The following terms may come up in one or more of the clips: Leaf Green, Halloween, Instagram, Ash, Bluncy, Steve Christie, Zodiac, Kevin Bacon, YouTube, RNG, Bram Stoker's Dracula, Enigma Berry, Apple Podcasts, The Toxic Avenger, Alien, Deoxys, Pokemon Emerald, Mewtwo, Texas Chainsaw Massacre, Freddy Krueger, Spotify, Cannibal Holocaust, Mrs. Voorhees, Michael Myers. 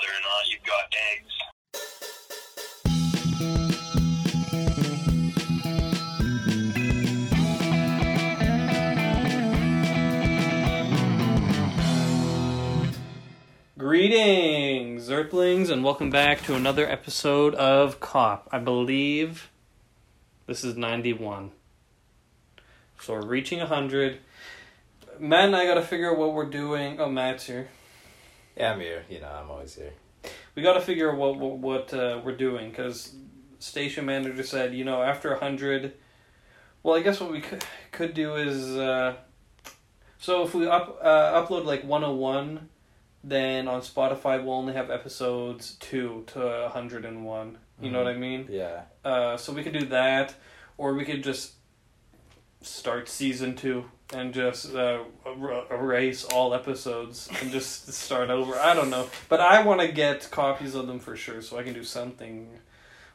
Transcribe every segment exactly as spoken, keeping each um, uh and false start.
whether or not you've got eggs. Greetings, Earthlings, and welcome back to another episode of Cop. I believe this is ninety-one. So we're reaching one hundred. Matt and I gotta figure out what we're doing. Oh, Matt's here. Yeah, I'm here. You know, I'm always here. We gotta figure out what, what, what uh, we're doing, because Station Manager said, you know, after one hundred... Well, I guess what we could, could do is... Uh, so if we up uh, upload, like, one oh one... Then on Spotify we'll only have episodes two to one hundred and one. You mm-hmm. know what I mean? Yeah. Uh, so we could do that, or we could just start season two and just uh, er- erase all episodes and just start over. I don't know, but I want to get copies of them for sure, so I can do something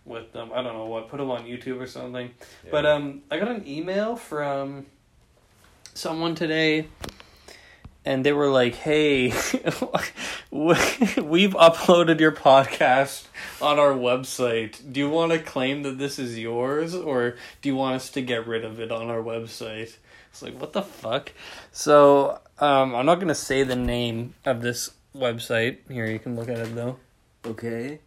with them. I don't know what. Put them on YouTube or something. Yeah. But um, I got an email from someone today. And they were like, hey, we've uploaded your podcast on our website. Do you want to claim that this is yours? Or do you want us to get rid of it on our website? It's like, what the fuck? So, um, I'm not going to say the name of this website. Here, you can look at it, though. Okay.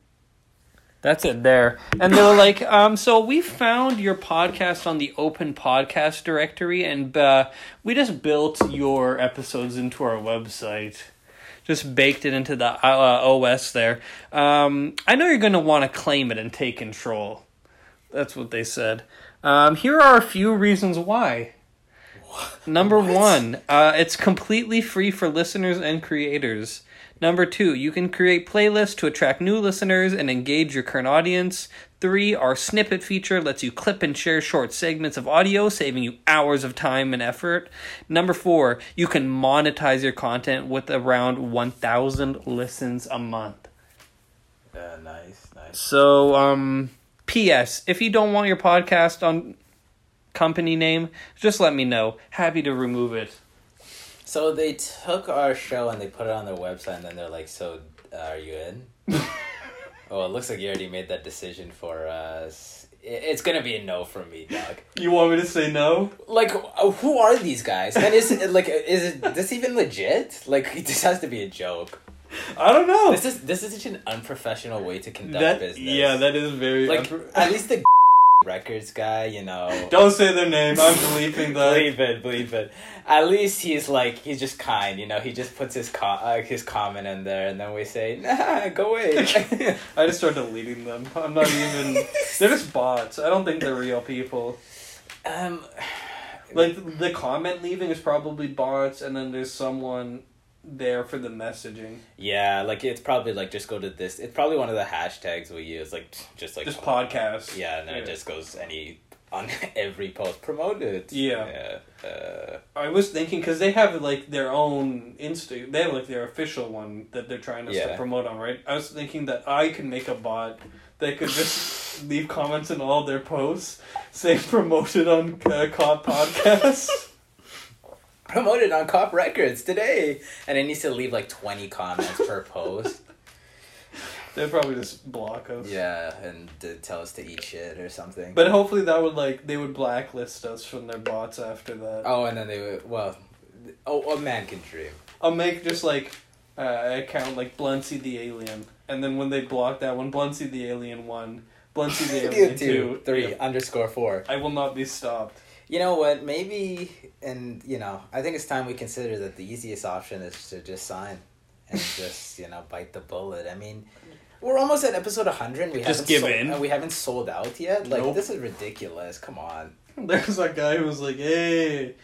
That's it there. And they were like, um, so we found your podcast on the open podcast directory, and uh, we just built your episodes into our website. Just baked it into the uh, O S there. Um, I know you're going to want to claim it and take control. That's what they said. Um, here are a few reasons why. What? Number what? one, uh, it's completely free for listeners and creators. Number two, you can create playlists to attract new listeners and engage your current audience. Three, our snippet feature lets you clip and share short segments of audio, saving you hours of time and effort. Number four, you can monetize your content with around one thousand listens a month. Uh, nice, nice. So, um, P S, if you don't want your podcast on company name, just let me know. Happy to remove it. So they took our show and they put it on their website, and then they're like, so uh, are you in? Oh, it looks like you already made that decision for us. It's going to be a no from me, dog. You want me to say no? Like, who are these guys? And is it, like, is it, this even legit? Like, this has to be a joke. I don't know. This is this is such an unprofessional way to conduct that, business. Yeah, that is very... Like, unpro- at least the... records guy, you know. Don't say their name. I'm bleeping that. Bleep it, bleep it. At least he's like, he's just kind, you know. He just puts his com- uh, his comment in there, and then we say, nah, go away. I just start deleting them. I'm not even. They're just bots. I don't think they're real people. Um, like the comment leaving is probably bots, and then there's someone there for the messaging. Yeah, like it's probably like just go to this. It's probably one of the hashtags we use, like just like just podcast. Yeah, and then yeah. It just goes any on every post promoted. Yeah. yeah. Uh, I was thinking because they have like their own Insta. They have like their official one that they're trying to yeah. promote on, right? I was thinking that I could make a bot that could just leave comments in all their posts saying promoted on uh, Cop Podcast. Promoted on Cop Records today. And it needs to leave like twenty comments per post. They'd probably just block us. Yeah, and tell us to eat shit or something. But hopefully that would like, they would blacklist us from their bots after that. Oh, and then they would, well, oh, a man can dream. I'll make just like uh, an account like Bluncy the Alien. And then when they block that one, Bluncy the Alien one, Bluncy the Alien two, three, yeah. underscore four. I will not be stopped. You know what, maybe, and, you know, I think it's time we consider that the easiest option is to just sign and just, you know, bite the bullet. I mean, we're almost at episode one hundred and we, just haven't, give sold, in. And we haven't sold out yet. Like, nope. This is ridiculous. Come on. There's a guy who was like, hey,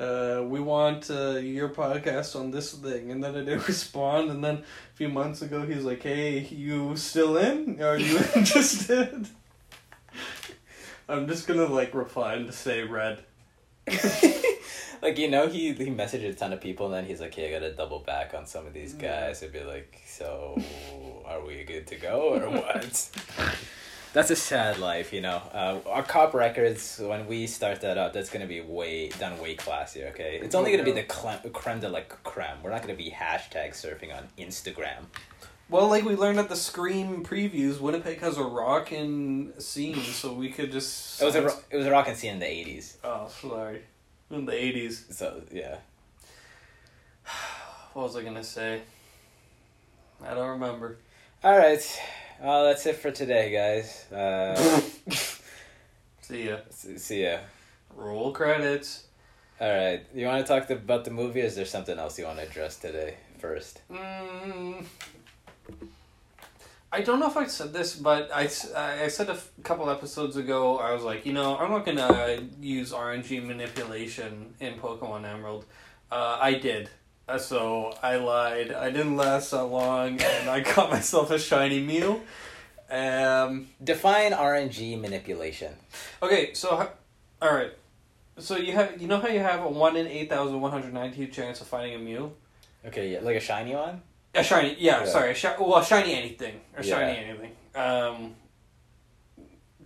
uh, we want uh, your podcast on this thing. And then I didn't respond. And then a few months ago, he was like, hey, you still in? Are you interested? I'm just gonna, like, reply and say red. Like, you know, he, he messaged a ton of people, and then he's like, hey, I gotta double back on some of these guys. I'd be like, so, are we good to go, or what? That's a sad life, you know. Uh, our Cop Records, when we start that up, that's gonna be way, done way classier, okay? It's only gonna be the creme de la creme. We're not gonna be hashtag surfing on Instagram. Well, like we learned at the Scream previews, Winnipeg has a rockin' scene, so we could just... It was a, it was a rockin' scene in the eighties. Oh, sorry. In the eighties. So, yeah. What was I gonna say? I don't remember. Alright. Well, that's it for today, guys. Uh, see ya. See ya. Roll credits. Alright. You want to talk to, about the movie, or is there something else you want to address today first? Mm, I don't know if I said this, but I, I said a f- couple episodes ago, I was like, you know, I'm not gonna use R N G manipulation in Pokemon Emerald. Uh, I did. So, I lied. I didn't last that long, and I got myself a shiny Mew. Um, Define R N G manipulation. Okay, so, alright. So, you have you know how you have a one in eight thousand one hundred ninety-two chance of finding a Mew? Okay, yeah, like a shiny one? A shiny, yeah, yeah. sorry. A shi- well, a shiny anything. Or yeah. shiny anything. Um,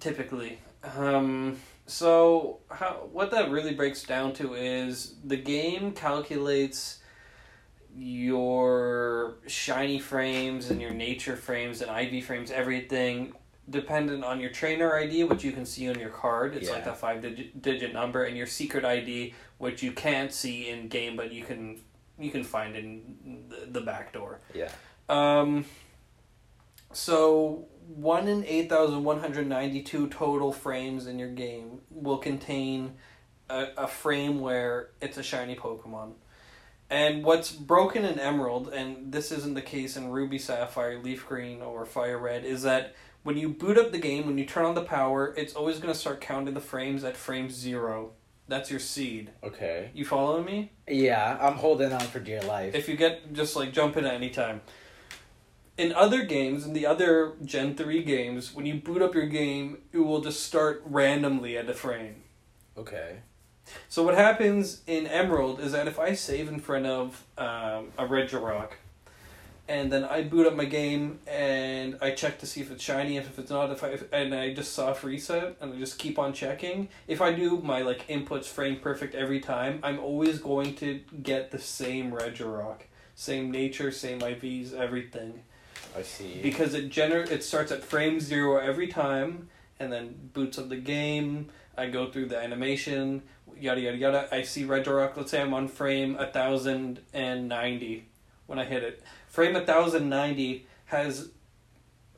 typically. Um... So, how what that really breaks down to is the game calculates your shiny frames and your nature frames and I V frames, everything, dependent on your trainer I D, which you can see on your card. It's yeah. like that five-digit digit number, and your secret I D, which you can't see in game, but you can you can find in the back door. Yeah. Um. So. One in eight thousand one hundred ninety-two total frames in your game will contain a, a frame where it's a shiny Pokemon. And what's broken in Emerald, and this isn't the case in Ruby, Sapphire, Leaf Green, or Fire Red, is that when you boot up the game, when you turn on the power, it's always going to start counting the frames at frame zero. That's your seed. Okay. You following me? Yeah, I'm holding on for dear life. If you get, just like, jump in at any time. In other games, in the other Gen three games, when you boot up your game, it will just start randomly at a frame. Okay. So what happens in Emerald is that if I save in front of um, a Regirock, and then I boot up my game, and I check to see if it's shiny, and if it's not, if I and I just soft reset, and I just keep on checking, if I do my like inputs frame perfect every time, I'm always going to get the same Regirock. Same nature, same I Vs, everything. I see. Because it gener- it starts at frame zero every time, and then boots up the game, I go through the animation, yada yada yada, I see Regirock, let's say I'm on frame one thousand ninety when I hit it. Frame one thousand ninety has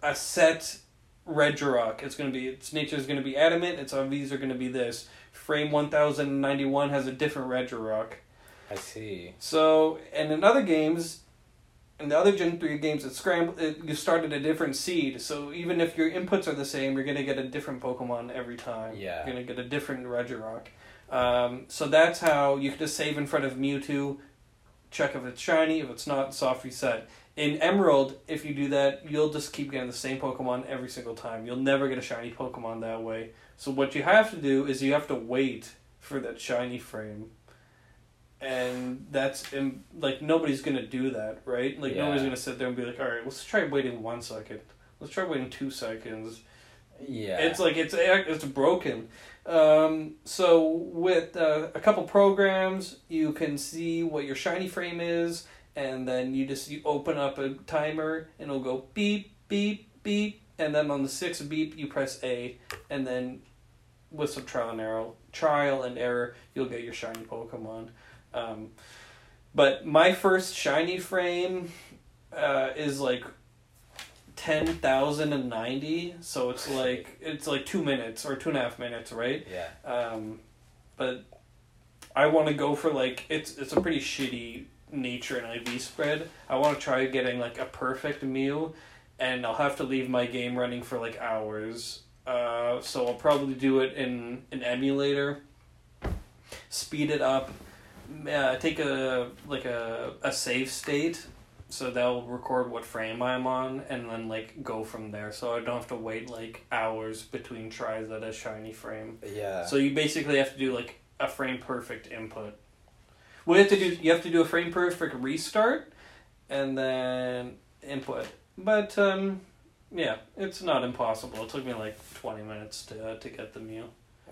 a set Regirock. It's going to be, its nature is going to be adamant, its I Vs are going to be this. Frame one thousand ninety-one has a different Regirock. I see. So, and in other games... In the other Gen three games, it's scramble, it, you started a different seed, so even if your inputs are the same, you're going to get a different Pokemon every time. Yeah. You're going to get a different Regirock. Um, so that's how you can just save in front of Mewtwo, check if it's shiny, if it's not, soft reset. In Emerald, if you do that, you'll just keep getting the same Pokemon every single time. You'll never get a shiny Pokemon that way. So what you have to do is you have to wait for that shiny frame. And that's, and like, nobody's going to do that, right? Like, yeah. nobody's going to sit there and be like, all right, let's try waiting one second. Let's try waiting two seconds. Yeah. It's like, it's it's broken. Um, so with uh, a couple programs, you can see what your shiny frame is, and then you just, you open up a timer, and it'll go beep, beep, beep, and then on the sixth beep, you press A, and then with some trial and error, trial and error, you'll get your shiny Pokemon. Um, but my first shiny frame, uh, is like ten thousand ninety. So it's like, it's like two minutes or two and a half minutes, right? Yeah. Um, but I want to go for like, it's, it's a pretty shitty nature and I V spread. I want to try getting like a perfect Mew, and I'll have to leave my game running for like hours. Uh, so I'll probably do it in an emulator, speed it up. Uh, take a like a a save state, so that'll record what frame I'm on, and then like go from there. So I don't have to wait like hours between tries at a shiny frame. Yeah. So you basically have to do like a frame perfect input. We have to do you have to do a frame perfect restart, and then input. But um, yeah, it's not impossible. It took me like twenty minutes to uh, to get the Mew.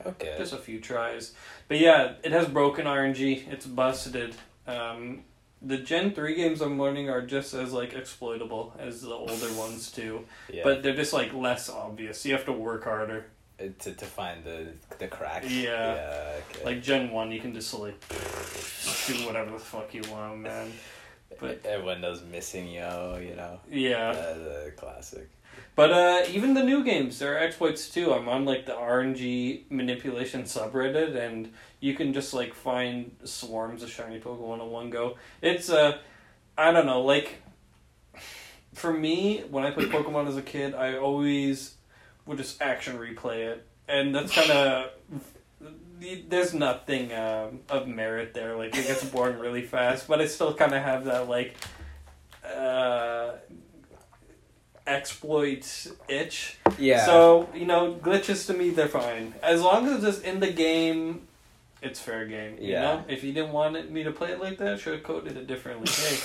Okay. Just a few tries. But yeah, it has broken R N G. It's busted. Um, the Gen three games I'm learning are just as, like, exploitable as the older ones, too. Yeah. But they're just, like, less obvious. You have to work harder. To to find the the crack. Yeah. yeah okay. Like, Gen one, you can just, like, do whatever the fuck you want, man. But everyone knows Missing Yo, you know? Yeah. Uh, the classic. But uh, even the new games, there are exploits, too. I'm on, like, the R N G manipulation subreddit, and you can just, like, find swarms of shiny Pokemon in one go. It's, uh, I don't know, like, for me, when I played Pokemon as a kid, I always would just action replay it. And that's kind of, there's nothing uh, of merit there. Like, it gets boring really fast, but I still kind of have that, like, uh... exploit itch. Yeah. So, you know, glitches to me, they're fine. As long as it's in the game, it's fair game. You yeah. know? If you didn't want me to play it like that, should have coded it differently. Hey,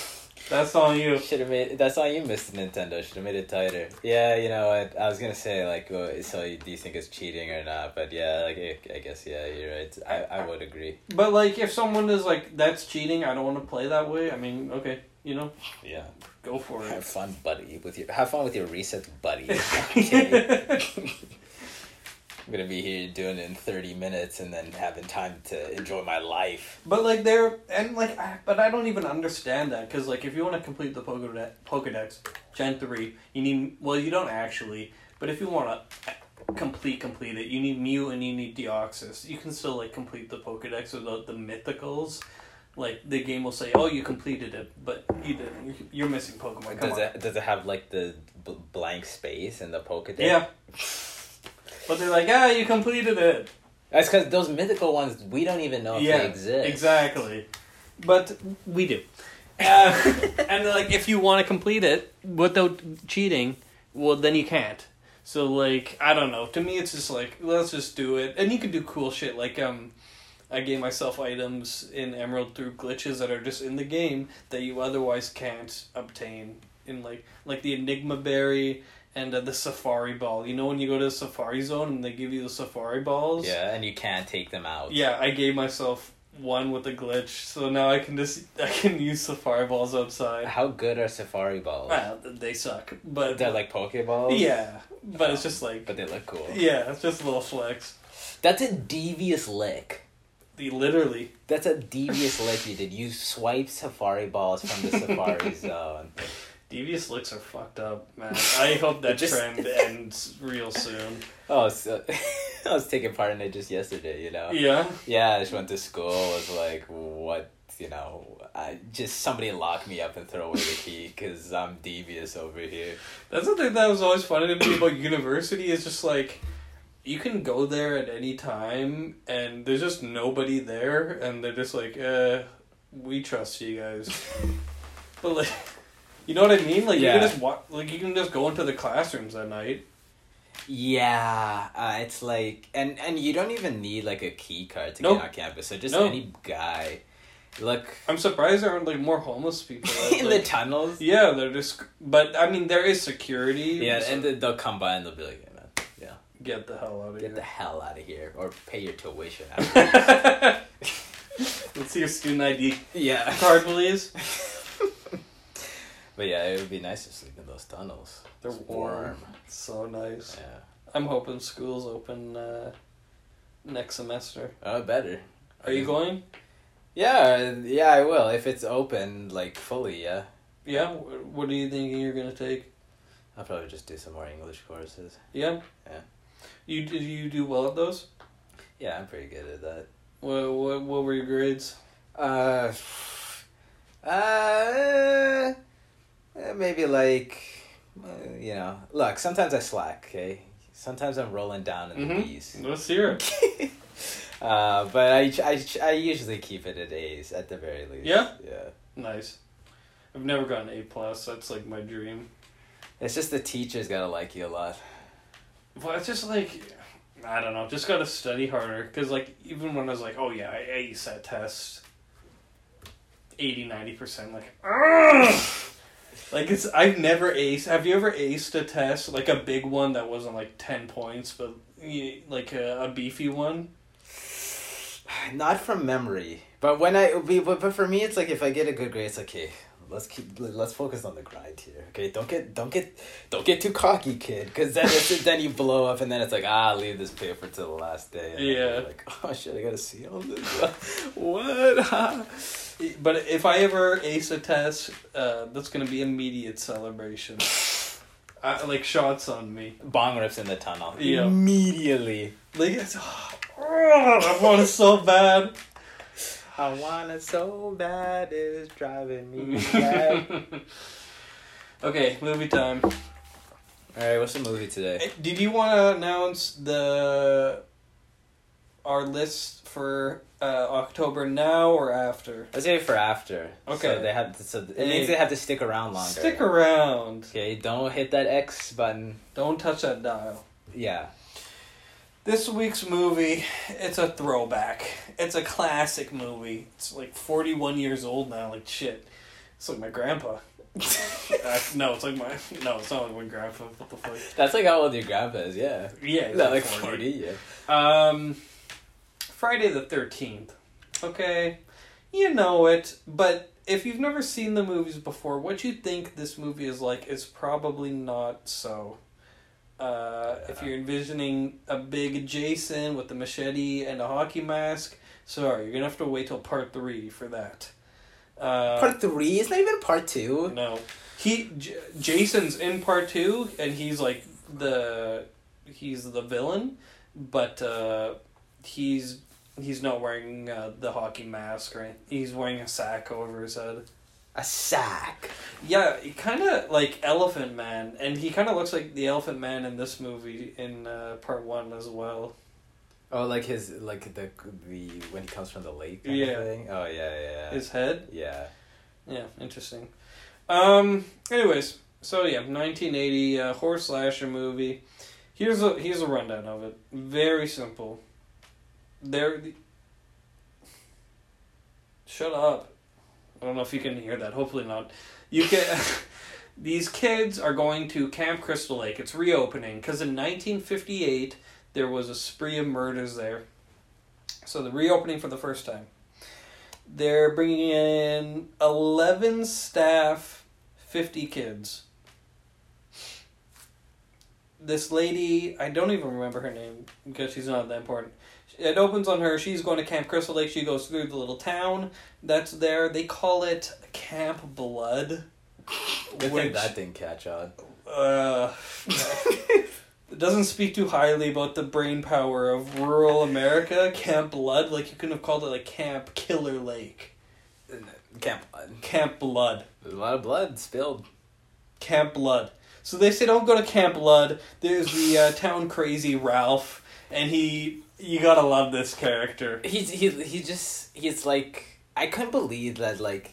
that's on you. Should have made that's on you, Mister Nintendo. Should have made it tighter. Yeah, you know, I, I was gonna say, like, well, so do you think it's cheating or not? But yeah, like, I guess, yeah, you're right. I, I would agree. But, like, if someone is like, that's cheating, I don't want to play that way, I mean, okay. You know? Yeah. Go for it. Have fun, buddy. With your Have fun with your resets, buddy. I'm going to be here doing it in thirty minutes and then having time to enjoy my life. But, like, there... And, like, I, but I don't even understand that. Because, like, if you want to complete the Pokedex, Pokedex, Gen three, you need... Well, you don't actually. But if you want to complete, complete it, you need Mew and you need Deoxys. You can still, like, complete the Pokedex without the Mythicals. Like, the game will say, oh, you completed it, but you didn't. You're missing Pokemon. Come does it on. Does it have, like, the b- blank space in the Pokedex? Yeah. But they're like, ah, you completed it. That's because those mythical ones, we don't even know if yeah, they exist. Exactly. But we do. Uh, and, like, if you want to complete it without cheating, well, then you can't. So, like, I don't know. To me, it's just like, let's just do it. And you can do cool shit, like, um... I gave myself items in Emerald through glitches that are just in the game that you otherwise can't obtain. In like like the Enigma Berry and uh, the Safari Ball. You know when you go to the Safari Zone and they give you the Safari Balls? Yeah, and you can't take them out. Yeah, I gave myself one with a glitch, so now I can just I can use Safari Balls outside. How good are Safari Balls? Well, they suck. But they're like Pokeballs? Yeah, but oh, it's just like... But they look cool. Yeah, it's just a little flex. That's a devious lick. Literally. That's a devious lick you did. You swiped Safari Balls from the Safari Zone. Devious licks are fucked up, man. I hope that just... trend ends real soon. Oh, so... I was taking part in it just yesterday, you know? Yeah? Yeah, I just went to school, was like, what, you know, I just somebody lock me up and throw away the key, because I'm devious over here. That's the thing that was always funny to me about university, is just like... You can go there at any time, and there's just nobody there, and they're just like, uh, we trust you guys. But, like, you know what I mean? Like, yeah. you can just walk, like, you can just go into the classrooms at night. Yeah, uh, it's like, and, and you don't even need, like, a key card to nope. get on campus, so just nope. any guy. Look, I'm surprised there aren't, like, more homeless people. Right? In like, the tunnels? Yeah, they're just, but, I mean, there is security. Yeah, so. And they'll come by and they'll be like, Get the hell out of Get here. Get the hell out of here. Or pay your tuition. Let's see your student I D yeah. card, please. But yeah, it would be nice to sleep in those tunnels. They're warm. warm. It's so nice. Yeah. I'm hoping school's open uh, next semester. Oh, better. Are you going? Yeah, yeah, I will. If it's open, like, fully, yeah. Yeah? What are you thinking you're going to take? I'll probably just do some more English courses. Yeah? Yeah. You did you do well at those? Yeah, I'm pretty good at that. What what what were your grades? Uh, uh, maybe like, you know, look. Sometimes I slack. Okay, sometimes I'm rolling down in mm-hmm. the B's. Let's hear it. uh, but I, I, I usually keep it at A's at the very least. Yeah. Yeah. Nice. I've never gotten A plus. That's like my dream. It's just the teachers gotta like you a lot. Well, it's just, like, I don't know, just gotta study harder. Because, like, even when I was like, oh, yeah, I ace that test eighty, ninety percent, like, ugh! Like, it's, I've never aced, have you ever aced a test, like, a big one that wasn't, like, ten points, but, like, a, a beefy one? Not from memory, but when I but for me it's like if I get a good grade, it's okay. Let's keep let's focus on the grind here. Okay, don't get don't get don't get too cocky, kid, because then it's, then you blow up and then it's like ah, I'll leave this paper till the last day. And yeah. Like oh shit, I gotta see all this. What? But if I ever ace a test, uh, that's gonna be immediate celebration. I, like shots on me. Bong rips in the tunnel. Yeah. Immediately. Like it's. Oh, I want it so bad. I want it so bad. It is driving me mad. Okay, movie time. All right, what's the movie today? Did you want to announce the our list for uh, October now or after? Let's say for after. Okay. So they have to, so it hey, means they have to stick around longer. Stick around. Okay, don't hit that X button. Don't touch that dial. Yeah. This week's movie, it's a throwback. It's a classic movie. It's like forty-one years old now. Like shit, it's like my grandpa. uh, no, it's like my no, it's not like my grandpa. What the fuck? That's like how old your grandpa is. Yeah. Yeah. He's not like forty. Yeah. Um, Friday the thirteenth. Okay, you know it. But if you've never seen the movies before, what you think this movie is like is probably not so. Uh, if you're envisioning a big Jason with a machete and a hockey mask, sorry, you're gonna have to wait till part three for that. Uh, part three? It's not even part two. No, he J- Jason's in part two, and he's like the he's the villain, but uh, he's he's not wearing uh, the hockey mask, right? He's wearing a sack over his head. A sack. Yeah, kind of like Elephant Man, and he kind of looks like the Elephant Man in this movie in uh, part one as well. Oh, like his like the the when he comes from the lake. Kind yeah. Of thing? Oh yeah, yeah. His head. Yeah. Yeah. Interesting. Um. Anyways, so yeah, nineteen eighty uh, horror slasher movie. Here's a here's a rundown of it. Very simple. There. Shut up. I don't know if you can hear that. Hopefully not. You can. These kids are going to Camp Crystal Lake. It's reopening because in nineteen fifty-eight there was a spree of murders there, so they're reopening for the first time. They're bringing in eleven staff, fifty kids. This lady, I don't even remember her name because she's not that important. It opens on her. She's going to Camp Crystal Lake. She goes through the little town that's there. They call it Camp Blood. Good which, thing that didn't catch on. Uh, it doesn't speak too highly about the brain power of rural America. Camp Blood. Like, you couldn't have called it, like, Camp Killer Lake. Camp Blood. Camp Blood. There's a lot of blood spilled. Camp Blood. So they say don't go to Camp Blood. There's the uh, town crazy Ralph. And he... You gotta love this character. He's he he just he's like I couldn't believe that like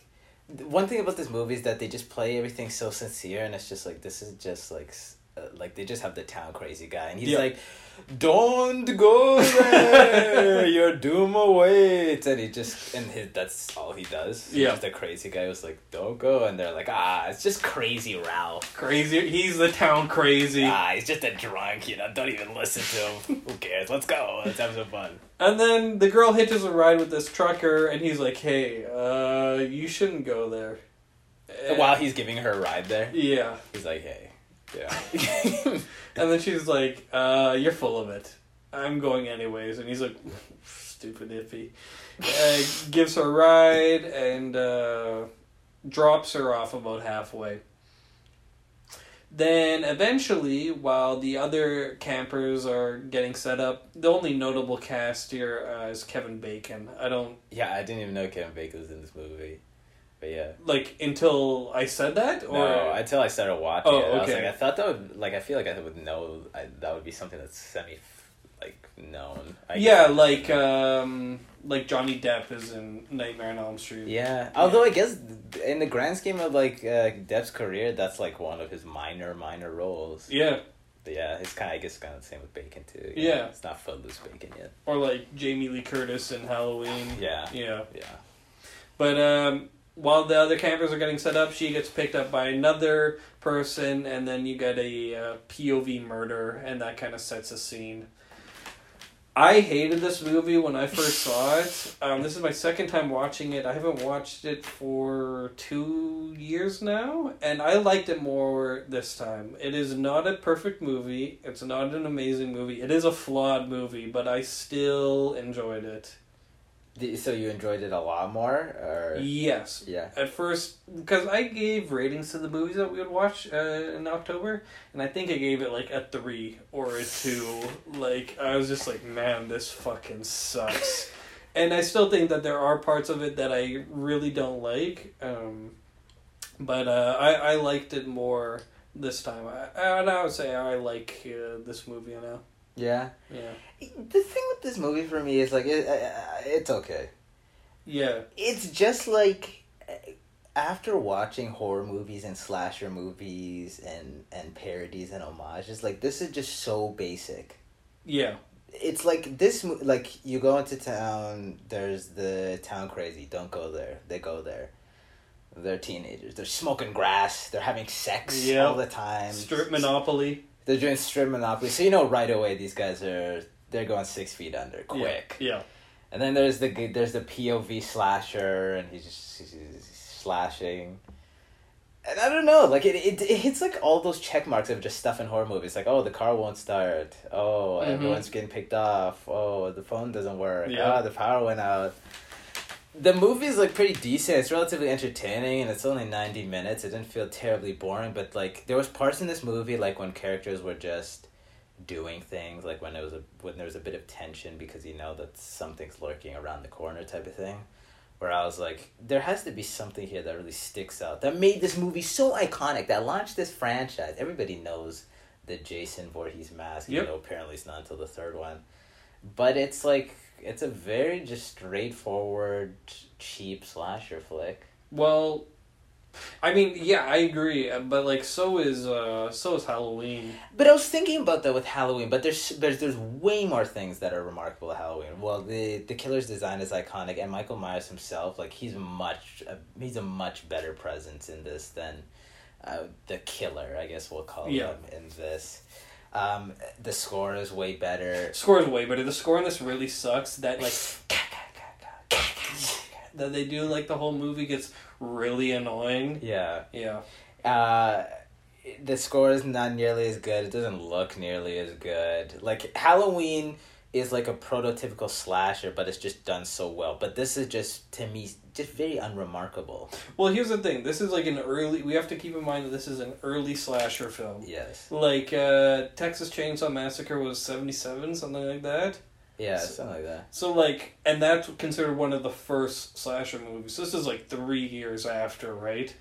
one thing about this movie is that they just play everything so sincere and it's just like this is just like uh, like they just have the town crazy guy and he's yeah. like don't go there your doom awaits and he just and his, that's all he does. Yeah, the crazy guy was like don't go and they're like ah it's just crazy Ralph. Crazy he's the town crazy. Ah he's just a drunk you know don't even listen to him. Who cares? Let's go. Let's have some fun. And then the girl hitches a ride with this trucker and he's like hey uh you shouldn't go there. And while he's giving her a ride there. Yeah. He's like hey. Yeah. And then she's like, uh, you're full of it. I'm going anyways. And he's like, stupid iffy. Uh, gives her a ride and uh, drops her off about halfway. Then eventually, while the other campers are getting set up, the only notable cast here uh, is Kevin Bacon. I don't... Yeah, I didn't even know Kevin Bacon was in this movie. But yeah. Like, until I said that? Or... No, until I started watching oh, it. I okay. was like, I thought that would, like, I feel like I would know, I, that would be something that's semi, like, known. I yeah, guess. like, um, like Johnny Depp is in Nightmare on Elm Street. Yeah. yeah, although I guess in the grand scheme of, like, uh, Depp's career, that's, like, one of his minor, minor roles. Yeah. But yeah, it's kind of, I guess, kind of the same with Bacon, too. Yeah. Know? It's not Footloose Bacon yet. Or, like, Jamie Lee Curtis in Halloween. Yeah. Yeah. Yeah. But, um... while the other campers are getting set up, she gets picked up by another person, and then you get a uh, P O V murder, and that kind of sets a scene. I hated this movie when I first saw it. Um, this is my second time watching it. I haven't watched it for two years now, and I liked it more this time. It is not a perfect movie. It's not an amazing movie. It is a flawed movie, but I still enjoyed it. So you enjoyed it a lot more? Or... Yes. Yeah. At first, because I gave ratings to the movies that we would watch uh, in October, and I think I gave it like a three or a two. Like, I was just like, man, this fucking sucks. And I still think that there are parts of it that I really don't like, um, but uh, I, I liked it more this time. I, and I would say I like uh, this movie now. Yeah. Yeah. The thing with this movie for me is like it, uh, it's okay. Yeah. It's just like after watching horror movies and slasher movies and and parodies and homages, like this is just so basic. Yeah. It's like this like you go into town, there's the town crazy, don't go there. They go there. They're teenagers. They're smoking grass, they're having sex yep. all the time. Strip Monopoly. They're doing strip Monopoly, so you know right away these guys are they're going six feet under quick. Yeah. yeah. And then there's the there's the P O V slasher, and he's just he's, he's slashing. And I don't know, like it, it it hits like all those check marks of just stuff in horror movies, like oh the car won't start, oh mm-hmm. everyone's getting picked off, oh the phone doesn't work, yeah. oh the power went out. The movie's like pretty decent. It's relatively entertaining, and it's only ninety minutes. It didn't feel terribly boring, but like there was parts in this movie like when characters were just doing things, like when it was a when there was a bit of tension because you know that something's lurking around the corner type of thing. Where I was like, there has to be something here that really sticks out that made this movie so iconic that launched this franchise. Everybody knows the Jason Voorhees mask. Yep. You know, apparently it's not until the third one, but it's like. It's a very just straightforward, cheap slasher flick. Well, I mean, yeah, I agree, but like, so is uh, so is Halloween. But I was thinking about that with Halloween, but there's there's there's way more things that are remarkable at Halloween. Well, the the killer's design is iconic, and Michael Myers himself, like he's much uh, he's a much better presence in this than uh, the killer, I guess we'll call yeah. him in this. Um, the score is way better. Score is way better. The score in this really sucks. That like that they do like the whole movie gets really annoying. Yeah, yeah. Uh, the score is not nearly as good. It doesn't look nearly as good. Like Halloween is like a prototypical slasher, but it's just done so well. But this is just to me just very unremarkable. Well, here's the thing. This is like an early... We have to keep in mind that this is an early slasher film. Yes. Like, uh, Texas Chainsaw Massacre was seventy-seven, something like that. Yeah, so, something like that. So, like... And that's considered one of the first slasher movies. So this is like three years after, right?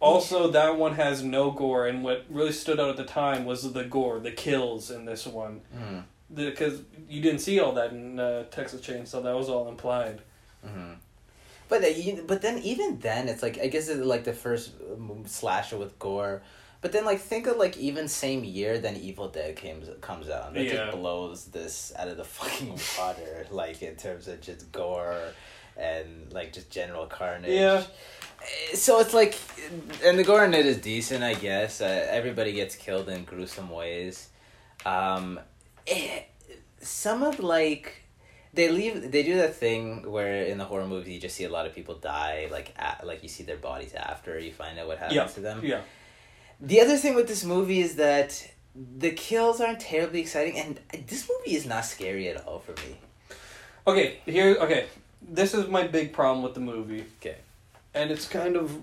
Also, that one has no gore, and what really stood out at the time was the gore, the kills in this one. Mm. Because you didn't see all that in uh, Texas Chainsaw. That was all implied. Mm-hmm. But uh, you, but then even then, it's like I guess it's like the first slasher with gore. But then like think of like even same year then Evil Dead came, comes out. It yeah. just blows this out of the fucking water. Like in terms of just gore and like just general carnage. Yeah. So it's like, and the gore in it is decent, I guess. Uh, everybody gets killed in gruesome ways. Um, it, some of like. They leave. They do that thing where in the horror movie you just see a lot of people die. Like at, like you see their bodies after you find out what happens yeah, to them. Yeah. The other thing with this movie is that the kills aren't terribly exciting, and this movie is not scary at all for me. Okay. Here. Okay. This is my big problem with the movie. Okay. And it's kind of.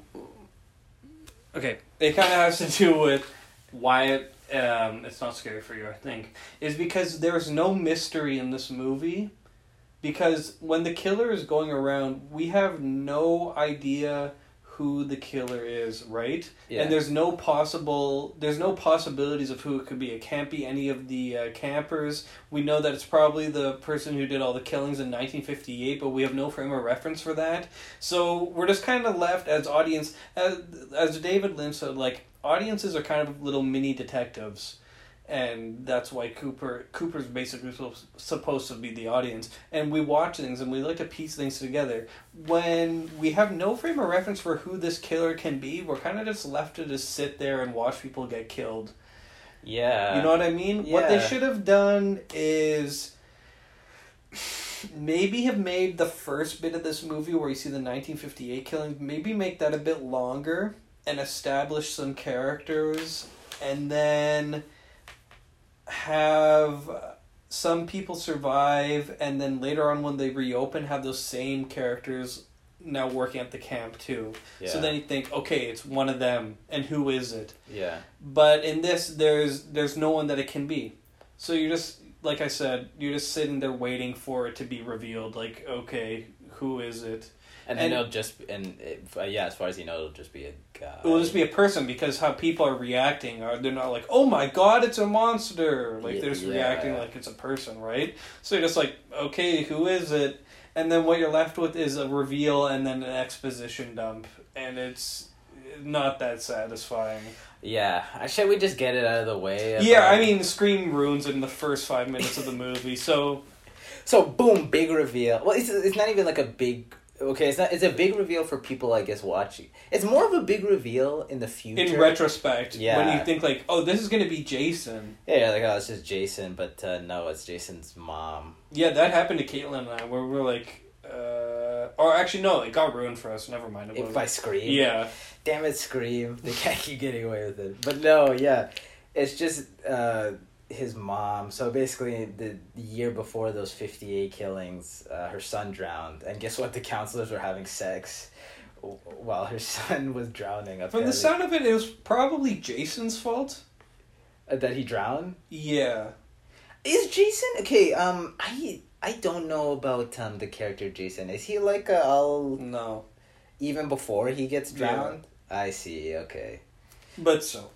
Okay. It kind of has to do with why it um it's not scary for you. I think is because there is no mystery in this movie. Because when the killer is going around, we have no idea who the killer is, right? Yeah. And there's no possible, there's no possibilities of who it could be. It can't be any of the uh, campers. We know that it's probably the person who did all the killings in nineteen fifty-eight, but we have no frame of reference for that. So we're just kind of left as audience, as, as David Lynch said, like, audiences are kind of little mini detectives. And that's why Cooper Cooper's basically supposed to be the audience. And we watch things and we like to piece things together. When we have no frame of reference for who this killer can be, we're kind of just left to just sit there and watch people get killed. Yeah. You know what I mean? Yeah. What they should have done is... maybe have made the first bit of this movie where you see the nineteen fifty-eight killing, maybe make that a bit longer and establish some characters, and then have some people survive, and then later on when they reopen, have those same characters now working at the camp too. Yeah. So then you think, okay, it's one of them, and who is it? Yeah. But in this, there's there's no one that it can be. So you're just, like I said, you're just sitting there waiting for it to be revealed. Like, okay, who is it? And then and, it'll just, and it, uh, yeah, as far as you know, it'll just be a guy. It'll just be a person, because how people are reacting, are they're not like, oh my god, it's a monster. Like, they're just yeah. reacting like it's a person, right? So you're just like, okay, who is it? And then what you're left with is a reveal and then an exposition dump. And it's not that satisfying. Yeah. Should we just get it out of the way? Yeah, like... I mean, Scream ruins it in the first five minutes of the movie, so... So, boom, big reveal. Well, it's it's not even like a big... Okay, it's not. It's a big reveal for people, I guess, watching. It's more of a big reveal in the future. In retrospect, yeah. When you think like, oh, this is gonna be Jason. Yeah, you're like, oh, it's just Jason, but uh, no, it's Jason's mom. Yeah, that happened to Caitlin and I, where we were like, uh, or actually, no, it got ruined for us. Never mind. It was by Scream. Yeah. Damn it, Scream! They can't keep getting away with it. But no, yeah, it's just uh, his mom. So basically, the, the year before those fifty-eight killings, uh, her son drowned, and guess what? The counselors were having sex while her son was drowning. Apparently. From the sound of it, it was probably Jason's fault uh, that he drowned. Yeah, is Jason okay? Um, I I don't know about um the character Jason. Is he like a all no, even before he gets drowned? Yeah. I see. Okay, but so.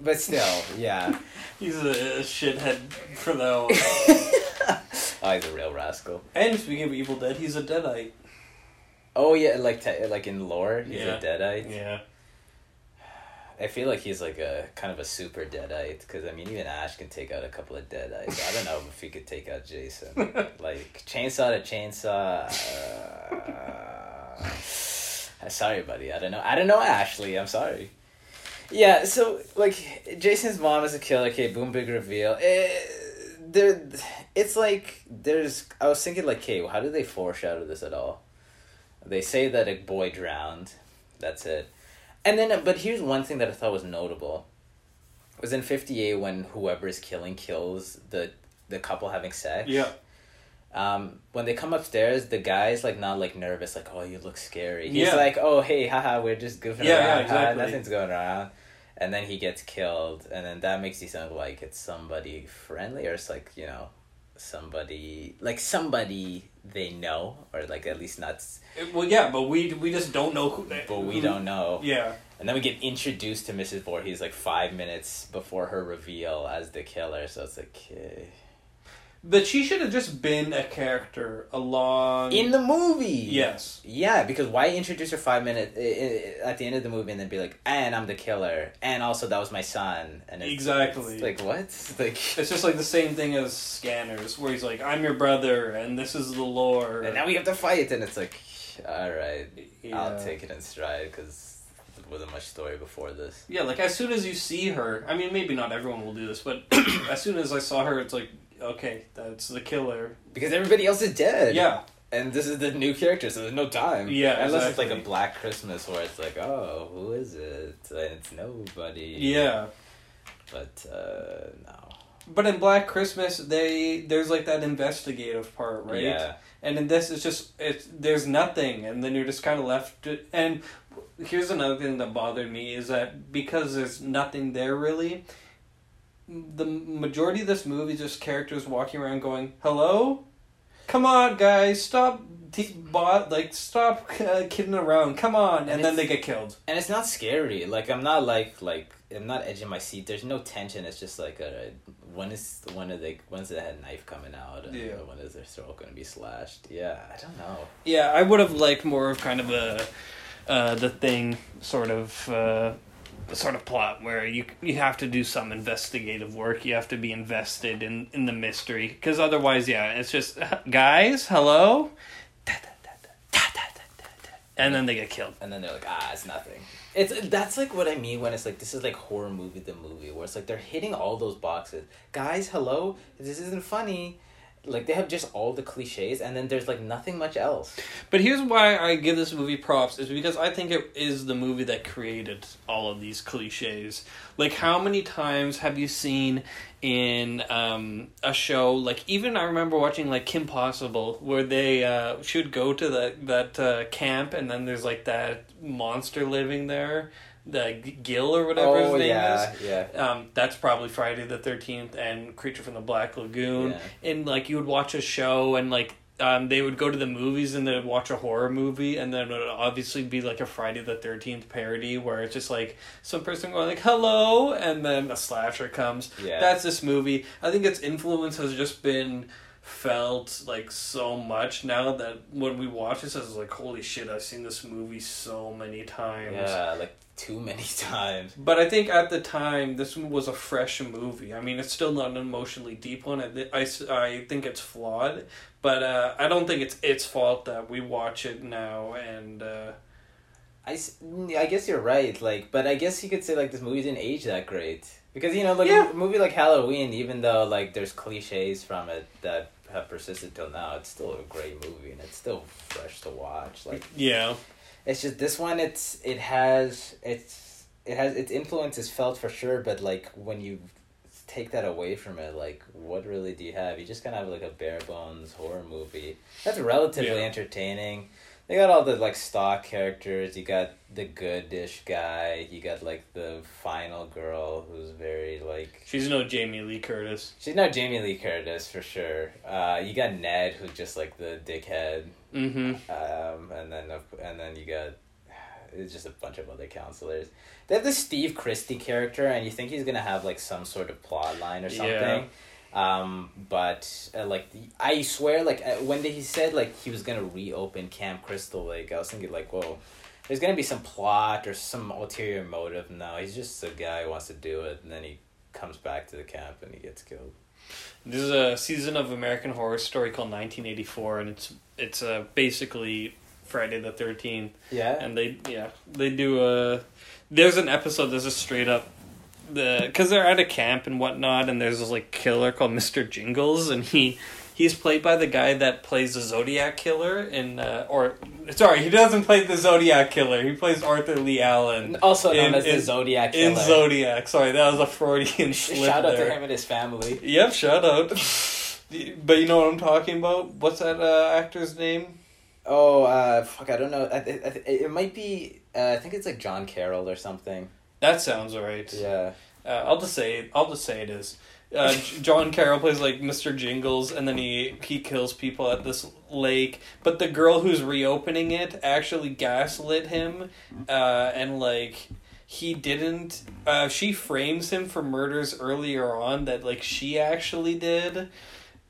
But still, yeah. He's a, a shithead for the whole... Oh, he's a real rascal. And speaking of Evil Dead, he's a Deadite. Oh, yeah, like te- like in lore, he's yeah. a Deadite? Yeah. I feel like he's like a kind of a super Deadite, because, I mean, even Ash can take out a couple of Deadites. I don't know if he could take out Jason. Like, chainsaw to chainsaw... Uh... Sorry, buddy, I don't know. I don't know, Ashley, I'm sorry. Yeah, so, like, Jason's mom is a killer. Okay, boom, big reveal. It, there, it's like, there's... I was thinking, like, okay, how do they foreshadow this at all? They say that a boy drowned. That's it. And then, but here's one thing that I thought was notable. It was in fifty-eight when whoever is killing kills the, the couple having sex. Yeah. Um, when they come upstairs, the guy's, like, not, like, nervous, like, oh, you look scary. He's yeah. like, oh, hey, haha, we're just goofing yeah, around. Yeah, exactly. Ha, nothing's going around. And then he gets killed, and then that makes you sound like it's somebody friendly, or it's, like, you know, somebody, like, somebody they know, or, like, at least not... Well, yeah, but we we just don't know who... But we don't know. Yeah. And then we get introduced to Missus Voorhees, like, five minutes before her reveal as the killer, so it's like, okay... But she should have just been a character along... In the movie! Yes. Yeah, because why introduce her five minutes at the end of the movie and then be like, and I'm the killer, and also that was my son. And it's, exactly. It's like, what? It's, like... it's just like the same thing as Scanners, where he's like, I'm your brother, and this is the lore. And now we have to fight, and it's like, alright, yeah. I'll take it in stride, because there wasn't much story before this. Yeah, like, as soon as you see her, I mean, maybe not everyone will do this, but as soon as I saw her, it's like, okay, that's the killer. Because everybody else is dead. Yeah. And this is the new character, so there's no time. Yeah, unless exactly. It's like a Black Christmas where it's like, oh, who is it? And it's nobody. Yeah. But, uh, no. But in Black Christmas, they there's like that investigative part, right? Yeah. And in this, it's just, it's, there's nothing. And then you're just kind of left. To, and here's another thing that bothered me is that because there's nothing there really... The majority of this movie is just characters walking around going, hello? Come on, guys, stop t- bot, like, stop uh, kidding around, come on, and, and then they get killed. And it's not scary, like, I'm not, like, like, I'm not edging my seat, there's no tension, it's just like, a, when is, when are they, when's the knife coming out, and yeah. when is their throat going to be slashed, yeah, I don't know. Yeah, I would have liked more of kind of a, uh, the thing, sort of, uh, the sort of plot where you you have to do some investigative work. You have to be invested in, in the mystery. Because otherwise, yeah, it's just, guys, hello? Da, da, da, da, da, da, da, da. And then they get killed. And then they're like, ah, it's nothing. It's That's like what I mean when it's like, this is like horror movie the movie. Where it's like, they're hitting all those boxes. Guys, hello? This isn't funny. like, they have just all the cliches, and then there's, like, nothing much else. But here's why I give this movie props, is because I think it is the movie that created all of these cliches. Like, how many times have you seen in um, a show, like, even I remember watching, like, Kim Possible, where they uh, should go to the, that uh, camp, and then there's, like, that monster living there, the Gill or whatever oh, his name yeah, is. Yeah. Um, that's probably Friday the thirteenth and Creature from the Black Lagoon. Yeah. And like you would watch a show and like um, they would go to the movies and they would watch a horror movie, and then it would obviously be like a Friday the thirteenth parody where it's just like some person going like hello and then a slasher comes. Yeah. That's this movie. I think its influence has just been felt like so much now that when we watch this, I was like, holy shit, I've seen this movie so many times. Yeah, like too many times. But I think at the time, this was a fresh movie. I mean, it's still not an emotionally deep one. I, I, I think it's flawed, but uh, I don't think it's its fault that we watch it now and... Uh, I, I guess you're right, like, but I guess you could say like this movie didn't age that great. Because, you know, like yeah. a movie like Halloween, even though like there's cliches from it that have persisted till now, it's still a great movie and it's still fresh to watch. Like yeah, it's just this one. It's it has it's it has its influence is felt for sure, but like when you take that away from it, like what really do you have? You just kind of have like a bare bones horror movie that's relatively yeah. entertaining. They got all the like stock characters. You got the goodish guy. You got like the final girl who's very like. She's no Jamie Lee Curtis. She's no Jamie Lee Curtis for sure. Uh, you got Ned, who's just like the dickhead. Mm-hmm. Um, and then and then you got, it's just a bunch of other counselors. They have the Steve Christie character, and you think he's gonna have like some sort of plot line or something. Yeah. Um, but, uh, like, I swear, like, uh, when he said, like, he was gonna reopen Camp Crystal Lake, I was thinking, like, whoa, there's gonna be some plot or some ulterior motive. No, he's just a guy who wants to do it, and then he comes back to the camp and he gets killed. There's a season of American Horror Story called nineteen eighty-four, and it's, it's, uh, basically Friday the thirteenth. Yeah. And they, yeah, they do a, there's an episode that's just straight up. The because they're at a camp and whatnot, and there's this like killer called Mister Jingles, and he he's played by the guy that plays the Zodiac killer in uh, or sorry he doesn't play the Zodiac killer, he plays Arthur Lee Allen, also known in, as in, the Zodiac killer in Zodiac. Sorry, that was a Freudian slip. Shout out there. To him and his family. Yep, shout out. But you know what I'm talking about. What's that uh, actor's name? Oh, uh, fuck, I don't know. I, I, it might be uh, I think it's like John Carroll or something. That sounds right. Yeah. Uh, I'll just say it. I'll just say it is. Uh, John Carroll plays like Mister Jingles, and then he he kills people at this lake. But the girl who's reopening it actually gaslit him, uh, and like he didn't. Uh, she frames him for murders earlier on that like she actually did.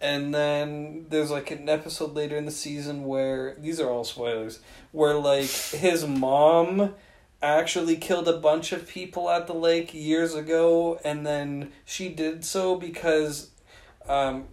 And then there's, like, an episode later in the season where... These are all spoilers. Where, like, his mom actually killed a bunch of people at the lake years ago. And then she did so because... Um,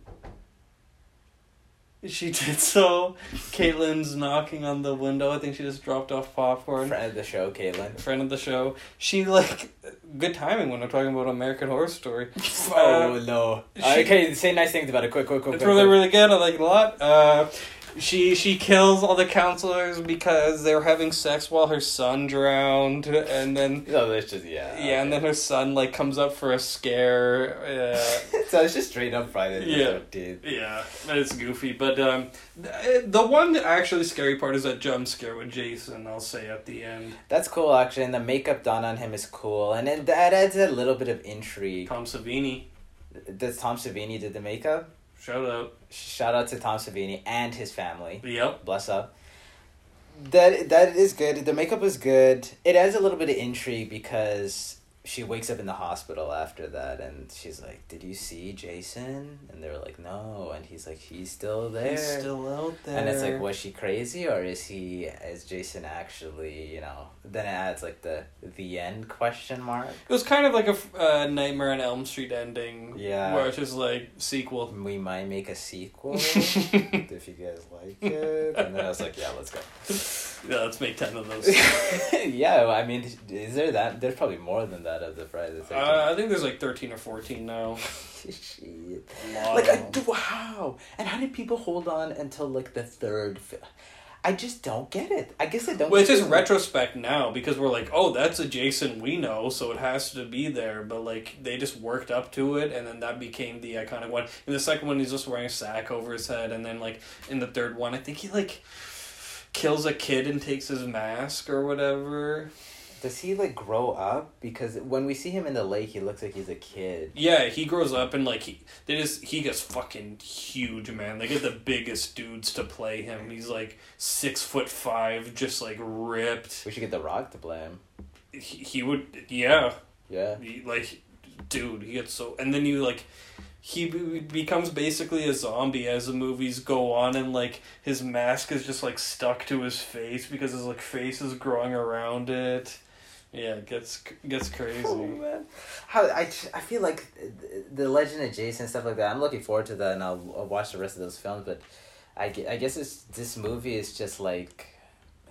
she did so. Caitlin's knocking on the window. I think she just dropped off popcorn. Friend of the show, Caitlin. Friend of the show. She, like... Good timing when I'm talking about American Horror Story. Oh, uh, no. She, okay, say nice things about it. Quick, quick, quick. It's quick, really, quick. really good. I like it a lot. Uh, she she kills all the counselors because they were having sex while her son drowned. And then... No, that's just... Yeah. Yeah, okay. And then her son, like, comes up for a scare. Uh, so it's just straight up Friday. Yeah. Dude. Yeah. It's goofy. But um, the one actually scary part is that jump scare with Jason, I'll say, at the end. That's cool, actually. And the makeup done on him is cool. And it that adds a little bit of intrigue. Tom Savini. Does Tom Savini did the makeup? Shout out. Shout out to Tom Savini and his family. Yep. Bless up. That that is good. The makeup is good. It adds a little bit of intrigue because she wakes up in the hospital after that and she's like, "Did you see Jason?" And they're like, "No." And he's like, "He's still there. He's still out there." And it's like, was she crazy or is he is Jason actually, you know, then it adds like the the end question mark. It was kind of like a uh, Nightmare on Elm Street ending. Yeah. Where it's just like sequel. We might make a sequel if you guys like it. And then I was like, yeah, let's go. Yeah, let's make ten of those. Yeah, I mean, is there that? There's probably more than that. out of the Friday the thirteenth? Uh, I think there's like thirteen or fourteen now. Shit. Wow. Like, I, wow. And how did people hold on until like the third film? I just don't get it. I guess I don't. Well, it's just retrospect now because we're like, oh, that's a Jason we know, so it has to be there. But like, they just worked up to it, and then that became the iconic one. In the second one, he's just wearing a sack over his head, and then like in the third one, I think he like kills a kid and takes his mask or whatever. Does he like grow up? Because when we see him in the lake, he looks like he's a kid. Yeah, he grows up and like he, they just he gets fucking huge, man. They get the biggest dudes to play him. He's like six foot five, just like ripped. We should get The Rock to play him. He, he would, yeah, yeah. He, like, dude, he gets so, and then you like. He becomes basically a zombie as the movies go on, and like his mask is just like stuck to his face because his like face is growing around it. Yeah, it gets gets crazy. Oh, man. How I, I feel like the Legend of Jason stuff like that. I'm looking forward to that, and I'll, I'll watch the rest of those films. But I, I guess it's this movie is just like.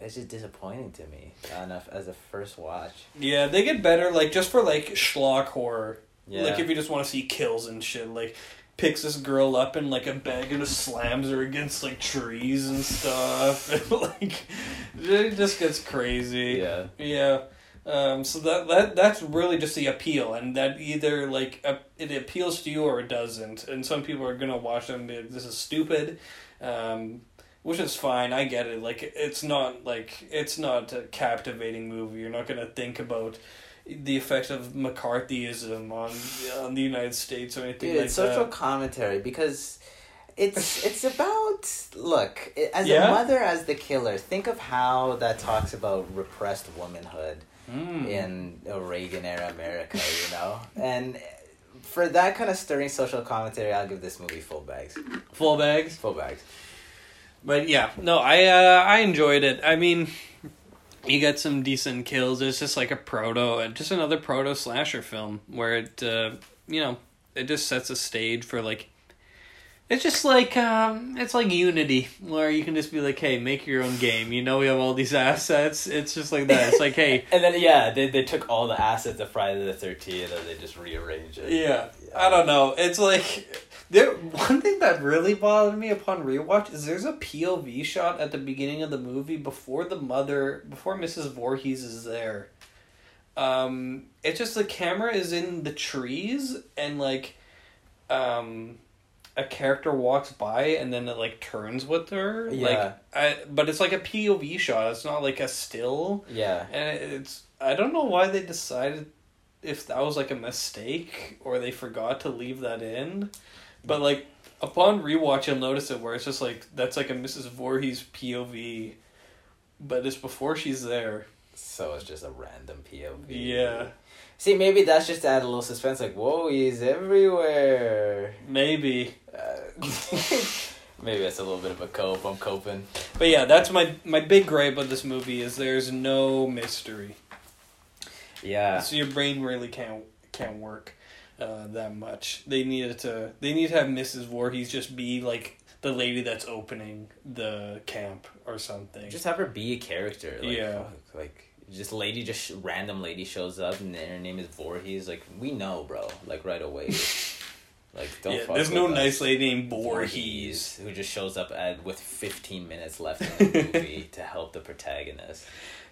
It's just disappointing to me enough as a first watch. Yeah, they get better like just for like schlock horror. Yeah. Like, if you just want to see kills and shit, like, picks this girl up in, like, a bag and just slams her against, like, trees and stuff. And, like, it just gets crazy. Yeah. Yeah. Um, so that, that that's really just the appeal. And that either, like, it appeals to you or it doesn't. And some people are going to watch them and be like, this is stupid. Um, which is fine. I get it. Like, it's not, like, it's not a captivating movie. You're not going to think about the effect of McCarthyism on on the United States or anything. Dude, like it's that. It's social commentary because it's it's about look as yeah. a mother as the killer. Think of how that talks about repressed womanhood mm. in a Reagan era America, you know, and for that kind of stirring social commentary, I'll give this movie full bags. Full bags. Full bags. But yeah, no, I uh, I enjoyed it. I mean. You get some decent kills. It's just like a proto, just another proto slasher film where it, uh, you know, it just sets a stage for like, it's just like, um, it's like Unity where you can just be like, hey, make your own game. You know, we have all these assets. It's just like that. It's like, hey. And then, yeah, they they took all the assets of Friday the thirteenth and they just rearranged it. Yeah. I don't know. It's like, there. One thing that really bothered me upon rewatch is there's a P O V shot at the beginning of the movie before the mother, before Missus Voorhees is there. Um, it's just the camera is in the trees and like, um, a character walks by and then it like turns with her. Yeah. Like, I, but it's like a P O V shot. It's not like a still. Yeah. And it's, I don't know why they decided if that was like a mistake or they forgot to leave that in, but like upon rewatch you'll notice it where it's just like that's like a Missus Voorhees P O V, but it's before she's there, so it's just a random P O V. Yeah, see, maybe that's just to add a little suspense, like whoa, he's everywhere. Maybe uh, maybe that's a little bit of a cope. I'm coping. But yeah, that's my my big gripe of this movie is there's no mystery. Yeah. So your brain really can't can't work uh, that much. They needed to they need to have Missus Voorhees just be like the lady that's opening the camp or something. Just have her be a character. Like, yeah. Like just lady just random lady shows up and her name is Voorhees. Like we know, bro. Like right away. Like don't. Yeah, fuck there's with no us. Nice lady named Voorhees. Voorhees who just shows up at with fifteen minutes left in the movie to help the protagonist.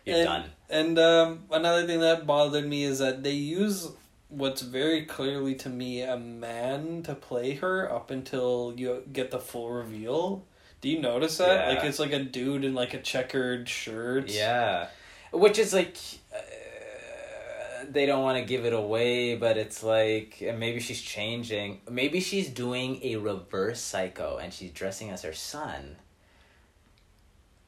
You're and, done. And um, another thing that bothered me is that they use what's very clearly to me a man to play her up until you get the full reveal. Do you notice that? Yeah. Like it's like a dude in like a checkered shirt. Yeah, which is like uh, they don't want to give it away, but it's like maybe she's changing. Maybe she's doing a reverse Psycho and she's dressing as her son.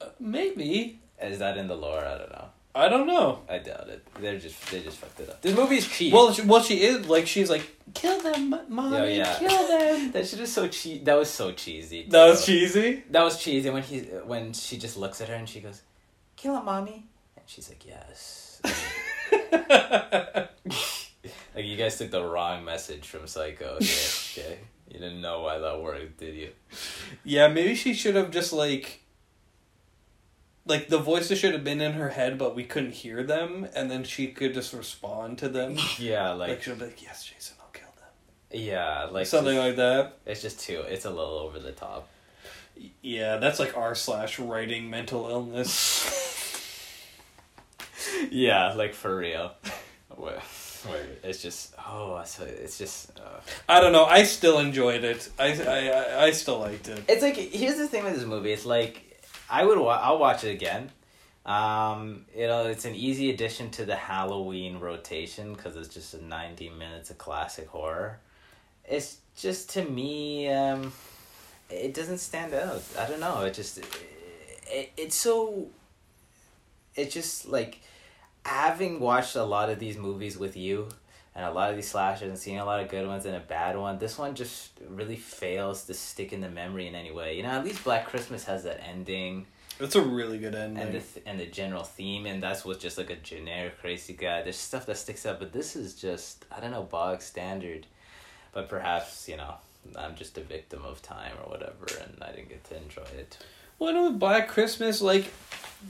Uh, maybe. Is that in the lore? I don't know. I don't know. I doubt it. They're just they just fucked it up. This movie's cheap. Well, she, well, she is like she's like kill them, mommy, oh, yeah. Kill them. That shit is so cheesy. That was so cheesy. Too. That was cheesy. That was cheesy when he when she just looks at her and she goes, "Kill it, mommy," and she's like, "Yes." Like you guys took the wrong message from Psycho. Okay, okay. You didn't know why that worked, did you? Yeah, maybe she should have just like. like, the voices should have been in her head, but we couldn't hear them, and then she could just respond to them. Yeah, like... Like, she'll be like, yes, Jason, I'll kill them. Yeah, like... Something just, like that. It's just too... It's a little over the top. Yeah, that's like R slash writing mental illness. Yeah, like, for real. Wait, it's just... Oh, it's just... Uh, I don't know, I still enjoyed it. I, I, I still liked it. It's like... Here's the thing with this movie, it's like... I would wa- I'll watch it again. Um, you know, it's an easy addition to the Halloween rotation because it's just a ninety minutes of classic horror. It's just, to me, um, it doesn't stand out. I don't know. It just, it, it's so, it's just like, having watched a lot of these movies with you and a lot of these slashers and seeing a lot of good ones and a bad one, this one just really fails to stick in the memory in any way. You know, at least Black Christmas has that ending. That's a really good ending. And the, th- and the general theme, and that's what's just like a generic crazy guy. There's stuff that sticks out, but this is just, I don't know, bog standard. But perhaps, you know, I'm just a victim of time or whatever, and I didn't get to enjoy it. Well, no, Black Christmas, like...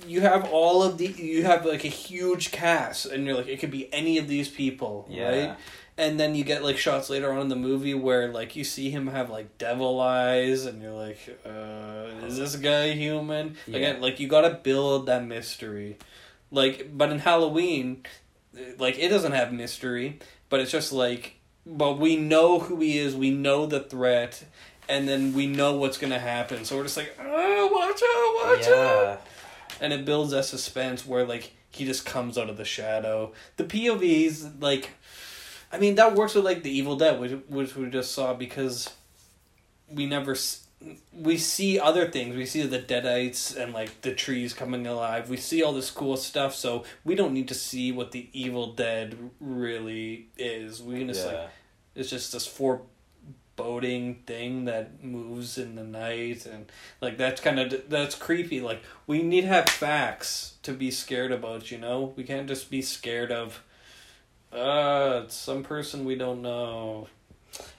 You have all of the... You have, like, a huge cast. And you're like, it could be any of these people, yeah. Right? And then you get, like, shots later on in the movie where, like, you see him have, like, devil eyes. And you're like, uh... Is this guy human? Yeah. Again, like, you gotta build that mystery. Like, but in Halloween, like, it doesn't have mystery. But it's just, like... But we know who he is. We know the threat. And then we know what's gonna happen. So we're just like, oh, watch out, watch yeah. out! And it builds that suspense where, like, he just comes out of the shadow. The P O Vs, like... I mean, that works with, like, the Evil Dead, which, which we just saw, because we never... We see other things. We see the Deadites and, like, the trees coming alive. We see all this cool stuff, so we don't need to see what the Evil Dead really is. We can just, yeah. like... It's just this four... Boating thing that moves in the night, and like that's kind of that's creepy. Like, we need to have facts to be scared about, you know. We can't just be scared of uh some person we don't know.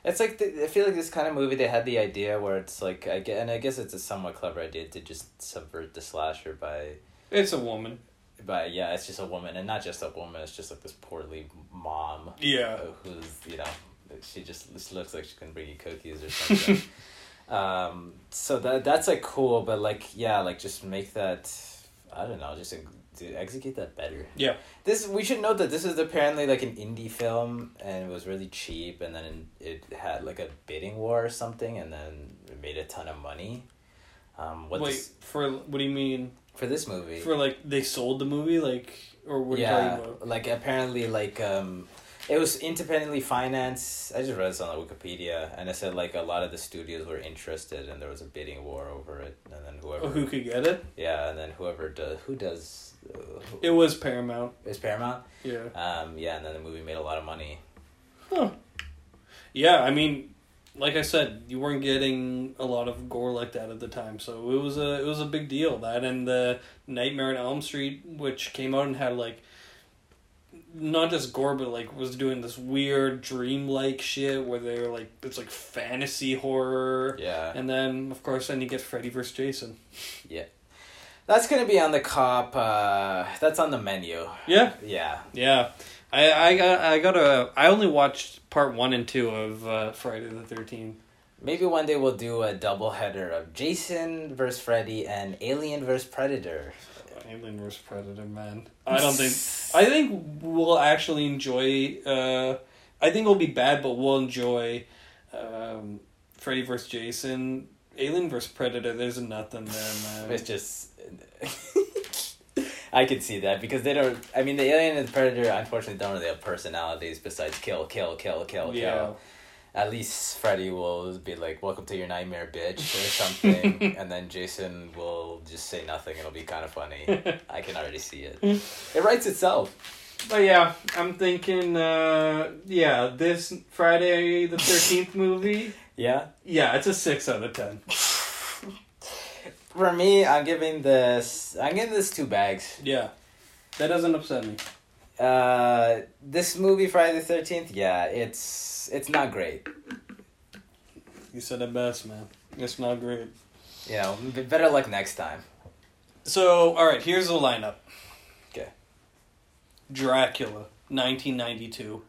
It's like the, I feel like this kind of movie, they had the idea where it's like, I get, and I guess it's a somewhat clever idea to just subvert the slasher by it's a woman. But yeah, it's just a woman, and not just a woman. It's just like this poorly mom. Yeah, who's you know. She just, just looks like she can bring you cookies or something. um, so that that's like cool, but like yeah, like just make that. I don't know, just to execute that better. Yeah. This we should note that this is apparently like an indie film, and it was really cheap, and then it had like a bidding war or something, and then it made a ton of money. Um, what Wait this, for? What do you mean? For this movie. For like they sold the movie, like or what? Yeah, you about? Like apparently, like um. It was independently financed. I just read this on like, Wikipedia, and it said like a lot of the studios were interested, and there was a bidding war over it, and then whoever oh, who could get it. Yeah, and then whoever does who does. Uh, who, it was Paramount. It was Paramount. Yeah. Um. Yeah, and then the movie made a lot of money. Huh. Yeah, I mean, like I said, you weren't getting a lot of gore like that at the time, so it was a it was a big deal. That and the Nightmare on Elm Street, which came out and had like. Not just gore, but, like, was doing this weird dream-like shit where they're, like, it's, like, fantasy horror. Yeah. And then, of course, then you get Freddy versus. Jason. Yeah. That's gonna be on the cop, uh... That's on the menu. Yeah? Yeah. Yeah. I, I, got, I gotta... I only watched part one and two of uh, Friday the thirteenth. Maybe one day we'll do a doubleheader of Jason versus. Freddy and Alien versus. Predator. Alien versus. Predator, man. I don't think... I think we'll actually enjoy... Uh, I think it'll be bad, but we'll enjoy um, Freddy versus. Jason. Alien versus. Predator, there's nothing there, man. It's just... I could see that, because they don't... I mean, the Alien and the Predator, unfortunately, don't really have personalities besides kill, kill, kill, kill, yeah. kill. At least Freddy will be like, welcome to your nightmare, bitch, or something. And then Jason will just say nothing. It'll be kind of funny. I can already see it. It writes itself. But yeah, I'm thinking, uh, yeah, this Friday the thirteenth movie. Yeah? Yeah, it's a six out of ten. For me, I'm giving this, I'm giving this two bags. Yeah. That doesn't upset me. Uh, this movie, Friday the thirteenth, yeah, it's it's not great. You said it best, man. It's not great. Yeah, better luck next time. So, all right, here's the lineup. Okay. Dracula, nineteen ninety-two.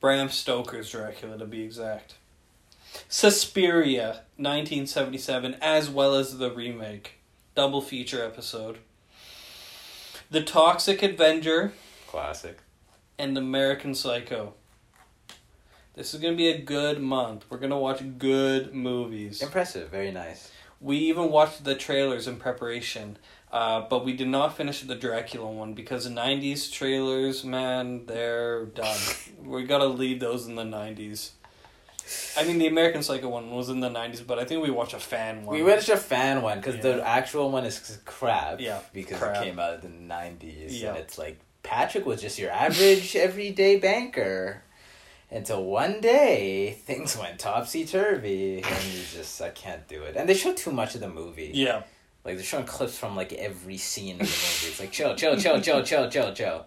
Bram Stoker's Dracula, to be exact. Suspiria, nineteen seventy-seven, as well as the remake. Double feature episode. The Toxic Avenger. Classic. And American Psycho. This is going to be a good month. We're going to watch good movies. Impressive. Very nice. We even watched the trailers in preparation, uh, but we did not finish the Dracula one because the nineties trailers, man, they're done. We got to leave those in the nineties. I mean, the American Psycho one was in the nineties, but I think we watched a fan one. We watched a fan one because yeah. the actual one is crap. Yeah, because crap. It came out in the nineties, yeah. and it's like, Patrick was just your average everyday banker. Until one day, things went topsy-turvy, and you just, I can't do it. And they show too much of the movie. Yeah. Like, they're showing clips from, like, every scene in the movie. It's like, chill, chill, chill, chill, chill, chill, chill.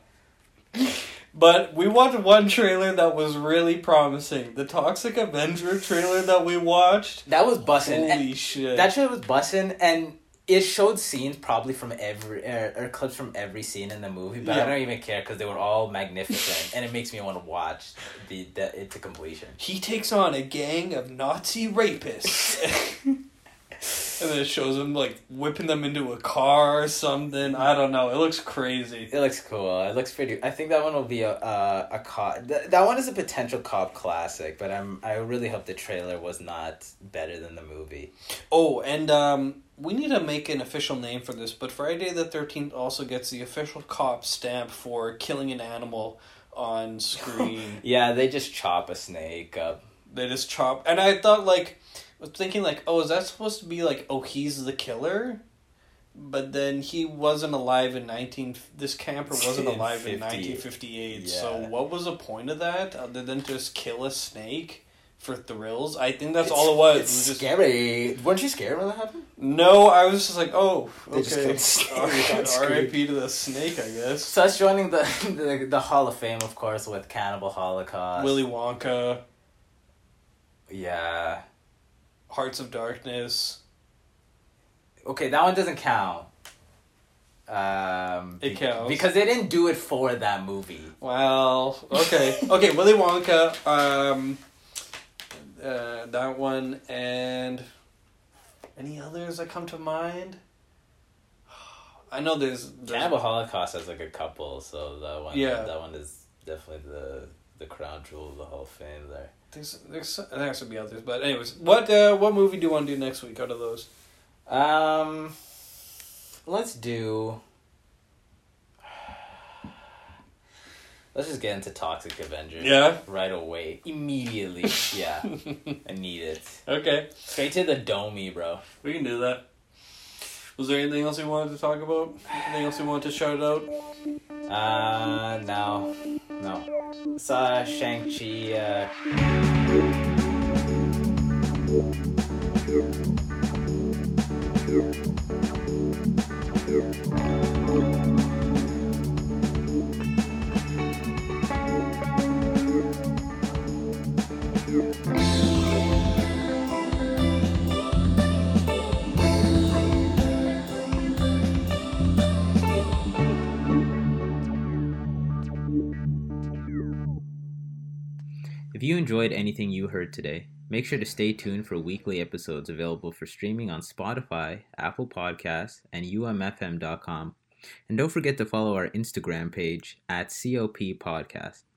But we watched one trailer that was really promising. The Toxic Avenger trailer that we watched. That was bussin'. Holy shit. That shit was bussin', and it showed scenes probably from every, or, or clips from every scene in the movie, but yeah. I don't even care because they were all magnificent, and it makes me want to watch the, the it to completion. He takes on a gang of Nazi rapists. And then it shows him, like, whipping them into a car or something. I don't know. It looks crazy. It looks cool. It looks pretty... I think that one will be a a, a cop... Th- that one is a potential cop classic, but I'm I really hope the trailer was not better than the movie. Oh, and, um... we need to make an official name for this, but Friday the thirteenth also gets the official cop stamp for killing an animal on screen. Yeah, they just chop a snake up. They just chop... And I thought, like... I was thinking, like, oh, is that supposed to be, like, oh, he's the killer? But then he wasn't alive in nineteen... This camper wasn't alive in nineteen fifty-eight, yeah. So what was the point of that? Other than just kill a snake? For thrills, I think that's it's, all it was. It's it was just, scary. Weren't you scared when that happened? No, I was just like, oh, okay. R I P to the snake, I guess. So that's joining the, the the Hall of Fame, of course, with Cannibal Holocaust, Willy Wonka, yeah, Hearts of Darkness. Okay, that one doesn't count. Um, it be- counts. Because they didn't do it for that movie. Well, okay, okay, Willy Wonka. Um. Uh, that one and any others that come to mind? I know there's, there's Cannibal Holocaust has like a couple, so that one yeah. that one is definitely the the crown jewel of the Hall of Fame there. There's there's there has to be others, but anyways, what uh, what movie do you want to do next week out of those? Um, let's do. Let's just get into Toxic Avenger. Yeah. Right away. Immediately. Yeah. I need it. Okay. Straight to the domey, bro. We can do that. Was there anything else you wanted to talk about? Anything else you wanted to shout out? Uh, no. No. Saw Shang-Chi, uh... If you enjoyed anything you heard today, make sure to stay tuned for weekly episodes available for streaming on Spotify, Apple Podcasts, and U M F M dot com. And don't forget to follow our Instagram page at C O P Podcast.